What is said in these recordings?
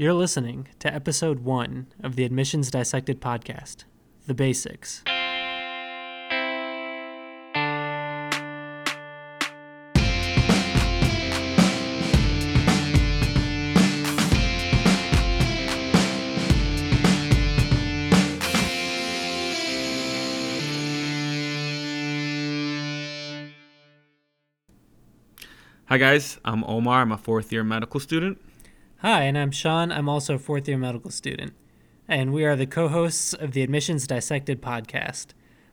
You're listening to episode 1 of the Admissions Dissected podcast, The Basics. Hi guys, I'm Omar, I'm a fourth-year medical student. Hi, and I'm Sean, I'm also a fourth-year medical student. And we are the co-hosts of the Admissions Dissected podcast.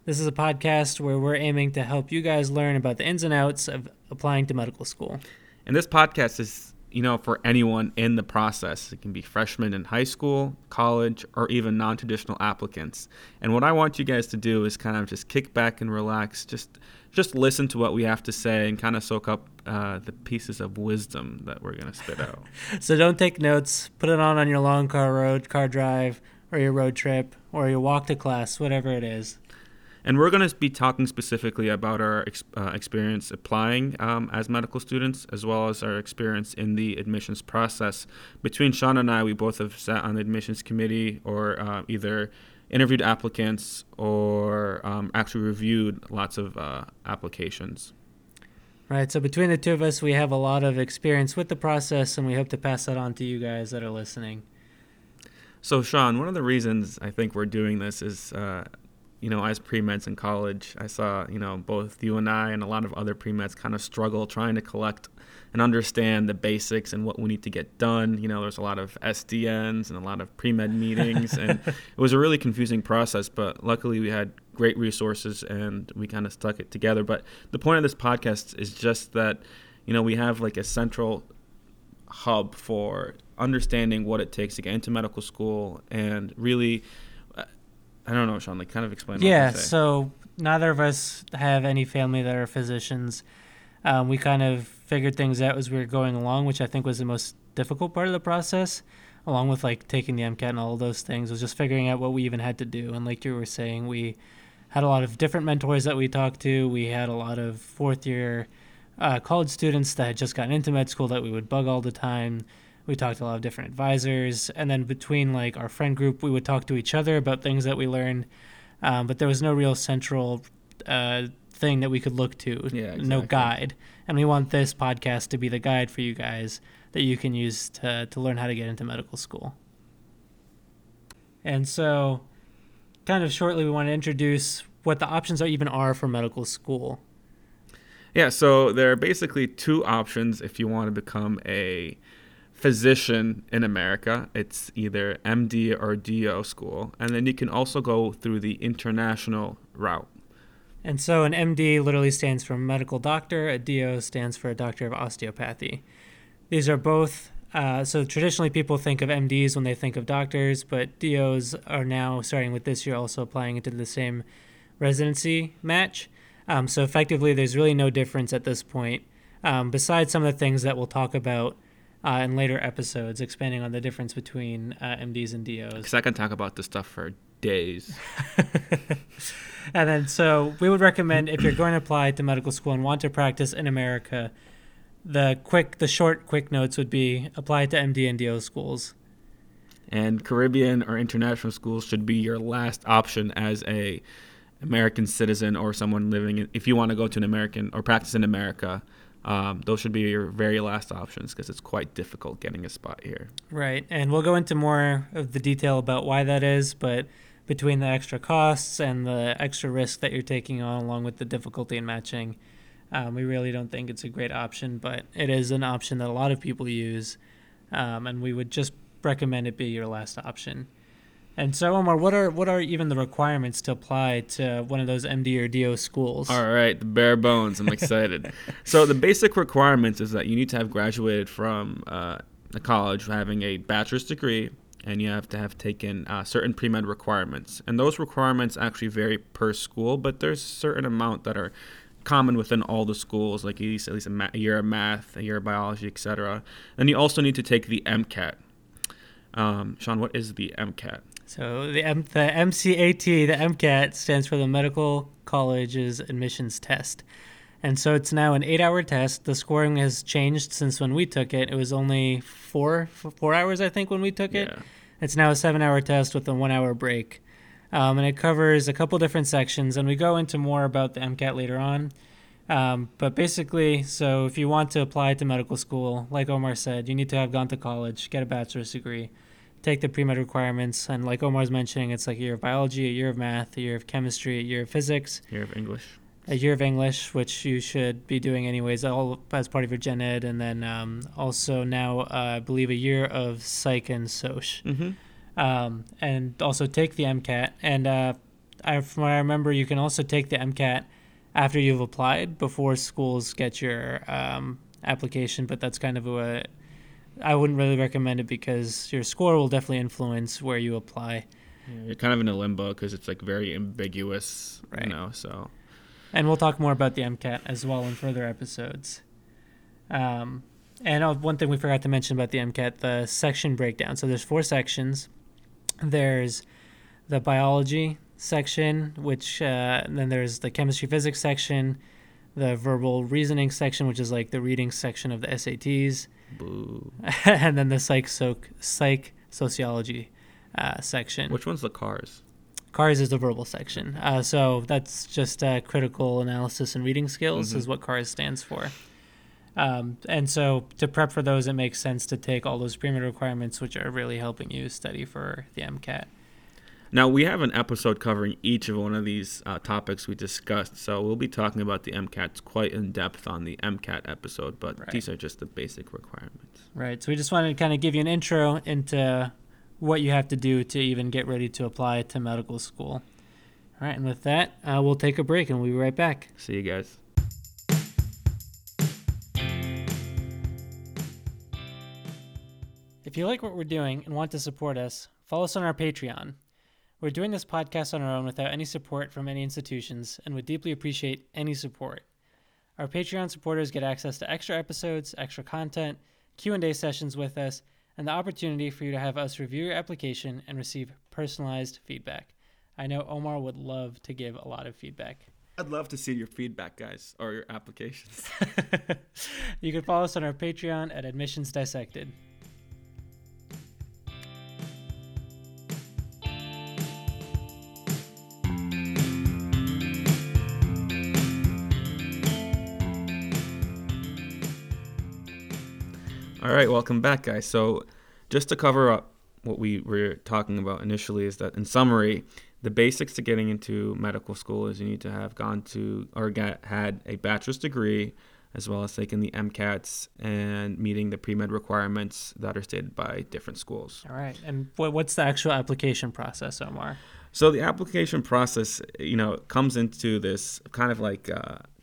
This is a podcast where we're aiming to help you guys learn about the ins and outs of applying to medical school. And this podcast is, for anyone in the process. It can be freshmen in high school, college, or even non-traditional applicants. And what I want you guys to do is kind of just kick back and relax, just listen to what we have to say and kind of soak up the pieces of wisdom that we're going to spit out. So don't take notes. Put it on your long car drive, or your road trip, or your walk to class, whatever it is. And we're going to be talking specifically about our experience applying as medical students, as well as our experience in the admissions process. Between Sean and I, we both have sat on the admissions committee or either interviewed applicants or actually reviewed lots of applications. Right, so between the two of us, we have a lot of experience with the process, and we hope to pass that on to you guys that are listening. So, Sean, one of the reasons I think we're doing this is, as pre-meds in college, I saw, both you and I and a lot of other pre-meds kind of struggle trying to collect and understand the basics and what we need to get done. There's a lot of SDNs and a lot of pre-med meetings, and it was a really confusing process, but luckily we had great resources and we kind of stuck it together. But the point of this podcast is just that, we have like a central hub for understanding what it takes to get into medical school, and really, I don't know, Sean, like kind of explain what you say. Yeah, so neither of us have any family that are physicians. We kind of figured things out as we were going along, which I think was the most difficult part of the process, along with like taking the MCAT and all of those things, was just figuring out what we even had to do. And like you were saying, we had a lot of different mentors that we talked to. We had a lot of fourth-year college students that had just gotten into med school that we would bug all the time. We talked to a lot of different advisors. And then between like our friend group, we would talk to each other about things that we learned. But there was no real central thing that we could look to, No guide. And we want this podcast to be the guide for you guys that you can use to learn how to get into medical school. And so kind of shortly, we want to introduce what the options are for medical school. Yeah, so there are basically two options if you want to become a physician in America. It's either MD or DO school, and then you can also go through the international route. And so an MD literally stands for medical doctor, a DO stands for a doctor of osteopathy. These are both, so traditionally people think of MDs when they think of doctors, but DOs are now, starting with this year, also applying into the same residency match. So effectively there's really no difference at this point, besides some of the things that we'll talk about in later episodes, expanding on the difference between MDs and DOs. Because I can talk about this stuff for days. And then so we would recommend, if you're going to apply to medical school and want to practice in America, the short notes would be apply to MD and DO schools. And Caribbean or international schools should be your last option as a American citizen or someone living in, if you want to go to an American or practice in America. Those should be your very last options because it's quite difficult getting a spot here. Right, and we'll go into more of the detail about why that is, but between the extra costs and the extra risk that you're taking on along with the difficulty in matching, we really don't think it's a great option, but it is an option that a lot of people use, and we would just recommend it be your last option. And so, Omar, what are even the requirements to apply to one of those MD or DO schools? All right, the bare bones. I'm excited. So the basic requirements is that you need to have graduated from a college having a bachelor's degree, and you have to have taken certain pre-med requirements. And those requirements actually vary per school, but there's a certain amount that are common within all the schools, like at least a year of math, a year of biology, et cetera. And you also need to take the MCAT. Sean, what is the MCAT? So the MCAT, the MCAT stands for the Medical College's Admissions Test. And so it's now an 8-hour test. The scoring has changed since when we took it. It was only four hours, I think, when we took it. Yeah. It's now a 7-hour test with a 1-hour break. And it covers a couple different sections, and we go into more about the MCAT later on. But basically, so if you want to apply to medical school, like Omar said, you need to have gone to college, get a bachelor's degree, take the pre-med requirements. And like Omar's mentioning, it's like a year of biology, a year of math, a year of chemistry, a year of physics. A year of English. A year of English, which you should be doing anyways, all as part of your gen ed. And then also now, I believe, a year of psych and soc. Mm-hmm. And also take the MCAT. And from what I remember, you can also take the MCAT after you've applied, before schools get your application. But that's kind of I wouldn't really recommend it because your score will definitely influence where you apply. Yeah, you're kind of in a limbo because it's like very ambiguous, right? You know, so. And we'll talk more about the MCAT as well in further episodes. And one thing we forgot to mention about the MCAT, the section breakdown. So there's 4 sections. There's the biology section, which then there's the chemistry physics section, the verbal reasoning section, which is like the reading section of the SATs. Boo. And then the psych sociology section. Which one's the CARS? CARS is the verbal section. So that's just critical analysis and reading skills, mm-hmm. is what CARS stands for. And so to prep for those, it makes sense to take all those pre-med requirements, which are really helping you study for the MCAT. Now, we have an episode covering each of one of these topics we discussed, so we'll be talking about the MCATs quite in depth on the MCAT episode, but right. These are just the basic requirements. Right, so we just wanted to kind of give you an intro into what you have to do to even get ready to apply to medical school. All right, and with that, we'll take a break, and we'll be right back. See you guys. If you like what we're doing and want to support us, follow us on our Patreon. We're doing this podcast on our own without any support from any institutions and would deeply appreciate any support. Our Patreon supporters get access to extra episodes, extra content, Q&A sessions with us, and the opportunity for you to have us review your application and receive personalized feedback. I know Omar would love to give a lot of feedback. I'd love to see your feedback, guys, or your applications. You can follow us on our Patreon at Admissions Dissected. All right, welcome back, guys. So just to cover up what we were talking about initially is that, in summary, the basics to getting into medical school is you need to have gone to or had a bachelor's degree, as well as taking the MCATs and meeting the pre-med requirements that are stated by different schools. All right, and what's the actual application process, Omar? So the application process, comes into this kind of like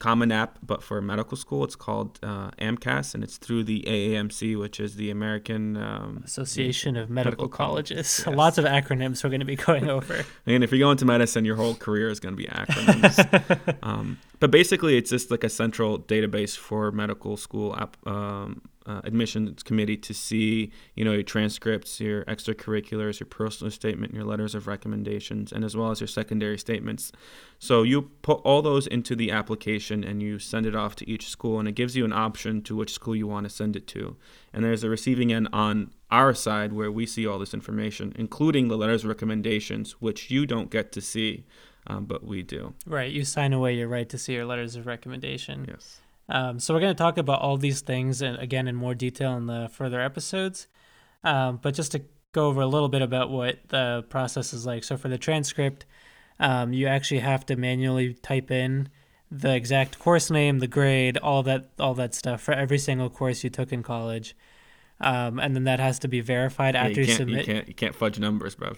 common app, but for medical school. It's called AMCAS, and it's through the AAMC, which is the American Association of Medical Colleges. Yes. Lots of acronyms we're going to be going over. And if you're going to medicine, your whole career is going to be acronyms. But basically, it's just like a central database for medical school admissions committee to see, your transcripts, your extracurriculars, your personal statement, your letters of recommendations, and as well as your secondary statements. So you put all those into the application and you send it off to each school, and it gives you an option to which school you want to send it to. And there's a receiving end on our side where we see all this information, including the letters of recommendations, which you don't get to see, but we do. Right. You sign away your right to see your letters of recommendation. Yes. So we're going to talk about all these things, and again, in more detail in the further episodes. But just to go over a little bit about what the process is like. So for the transcript, you actually have to manually type in the exact course name, the grade, all that stuff for every single course you took in college. And then that has to be verified after you submit. You can't fudge numbers, bro.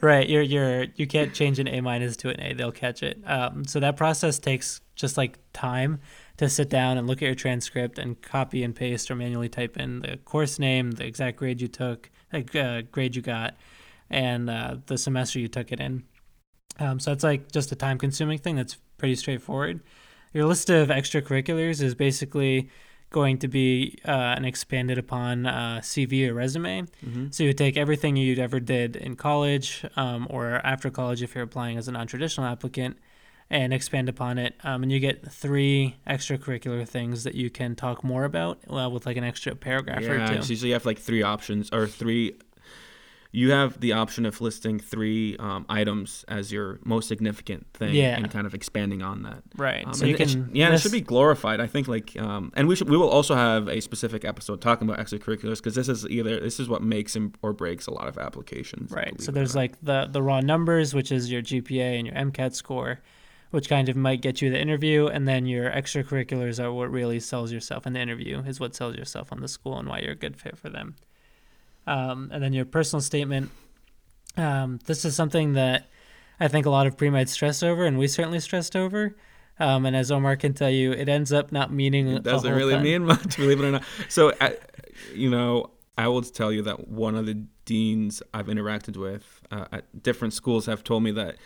Right. You can't change an A- to an A. They'll catch it. So that process takes just like time to sit down and look at your transcript and copy and paste or manually type in the course name, the exact grade you took, grade you got, and the semester you took it in. So it's like just a time-consuming thing that's pretty straightforward. Your list of extracurriculars is basically going to be an expanded upon CV or resume. Mm-hmm. So you take everything you ever did in college or after college if you're applying as a non-traditional applicant, and expand upon it. And you get 3 extracurricular things that you can talk more about with like an extra paragraph or two. Yeah, so usually you have like 3 options or 3. You have the option of listing 3 items as your most significant thing and kind of expanding on that. Right. So you can it should be glorified. I think like and we will also have a specific episode talking about extracurriculars because this is what makes or breaks a lot of applications. Right. So there's like the raw numbers, which is your GPA and your MCAT score, which kind of might get you the interview, and then your extracurriculars are what really sells yourself in the interview, is what sells yourself on the school and why you're a good fit for them. And then your personal statement. This is something that I think a lot of pre-med stress over, and we certainly stressed over. And as Omar can tell you, it ends up not meaning much. It doesn't really mean much, believe it or not. So, I will tell you that one of the deans I've interacted with at different schools have told me that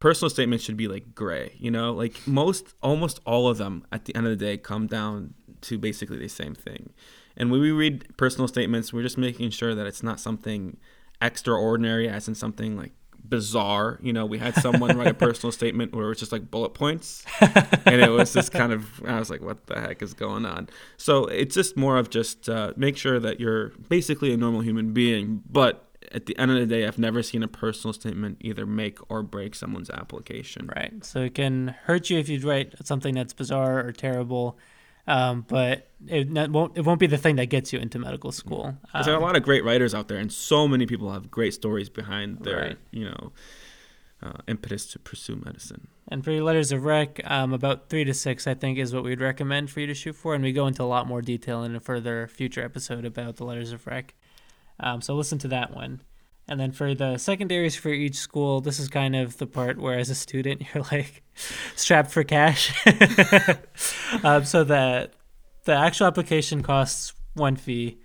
personal statements should be like gray. Like almost all of them at the end of the day come down to basically the same thing. And when we read personal statements, we're just making sure that it's not something extraordinary, as in something like bizarre. We had someone write a personal statement where it was just like bullet points. And it was just kind of, I was like, what the heck is going on? So it's just more of just make sure that you're basically a normal human being. But at the end of the day, I've never seen a personal statement either make or break someone's application. Right. So it can hurt you if you write something that's bizarre or terrible. But it won't be the thing that gets you into medical school. There are a lot of great writers out there, and so many people have great stories behind their, impetus to pursue medicine. And for your letters of rec, about 3 to 6, I think, is what we'd recommend for you to shoot for. And we go into a lot more detail in a future episode about the letters of rec. So listen to that one. And then for the secondaries for each school, this is kind of the part where as a student, you're like strapped for cash. So the actual application costs one fee.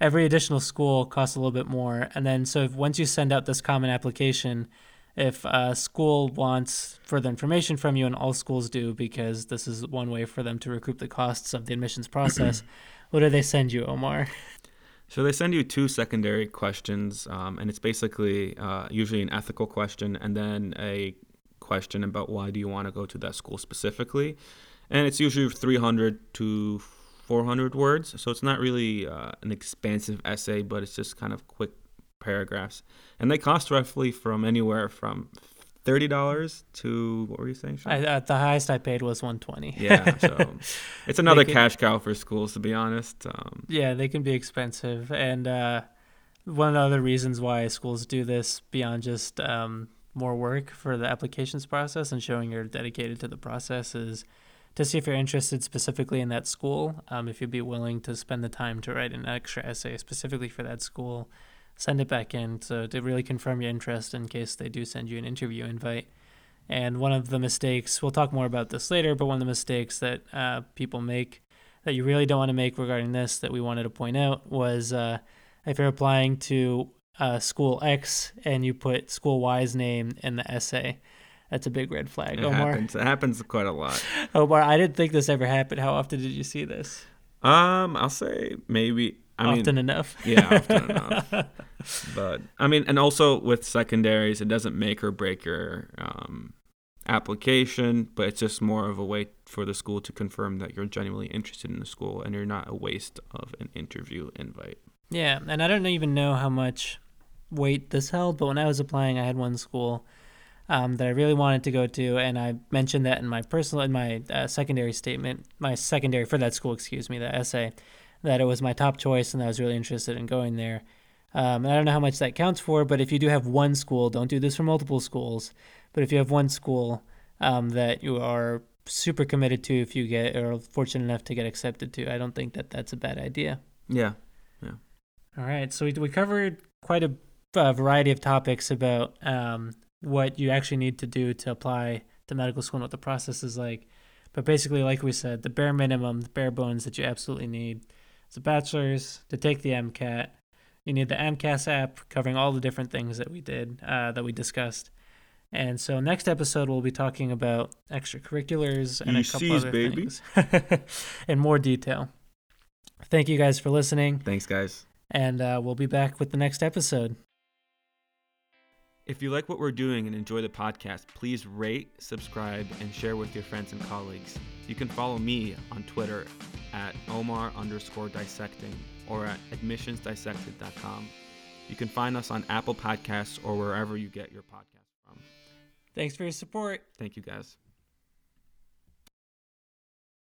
Every additional school costs a little bit more. And then once you send out this common application, if a school wants further information from you, and all schools do because this is one way for them to recoup the costs of the admissions process, what do they send you, Omar? So they send you 2 secondary questions, and it's basically usually an ethical question and then a question about why do you want to go to that school specifically. And it's usually 300 to 400 words, so it's not really an expansive essay, but it's just kind of quick paragraphs. And they cost roughly from anywhere from $30 to, what were you saying, Sean? The highest I paid was $120. Yeah, so it's another cash cow for schools, to be honest. Yeah, they can be expensive. And one of the other reasons why schools do this, beyond just more work for the applications process and showing you're dedicated to the process, is to see if you're interested specifically in that school. If you'd be willing to spend the time to write an extra essay specifically for that school, send it back in to really confirm your interest in case they do send you an interview invite. And one of the mistakes, we'll talk more about this later, but one of the mistakes that people make that you really don't want to make regarding this that we wanted to point out was if you're applying to school X and you put school Y's name in the essay, that's a big red flag. It happens quite a lot. Omar, I didn't think this ever happened. How often did you see this? I'll say maybe... enough. Yeah, often enough. But, and also with secondaries, it doesn't make or break your application, but it's just more of a way for the school to confirm that you're genuinely interested in the school and you're not a waste of an interview invite. Yeah, and I don't even know how much weight this held, but when I was applying, I had one school that I really wanted to go to, and I mentioned that in my secondary statement, my secondary for that school, the essay, that it was my top choice and I was really interested in going there. And I don't know how much that counts for, but if you do have one school, don't do this for multiple schools, but if you have one school that you are super committed to, if you get or fortunate enough to get accepted to, I don't think that that's a bad idea. Yeah. Yeah. All right. So we covered quite a variety of topics about what you actually need to do to apply to medical school and what the process is like. But basically, like we said, the bare minimum, the bare bones that you absolutely need. It's a bachelor's to take the MCAT. You need the AMCAS app covering all the different things that we did, that we discussed. And so next episode, we'll be talking about extracurriculars and ECs, a couple other things in more detail. Thank you guys for listening. Thanks, guys. And we'll be back with the next episode. If you like what we're doing and enjoy the podcast, please rate, subscribe, and share with your friends and colleagues. You can follow me on Twitter at Omar_dissecting or at admissionsdissected.com. You can find us on Apple Podcasts or wherever you get your podcasts from. Thanks for your support. Thank you, guys.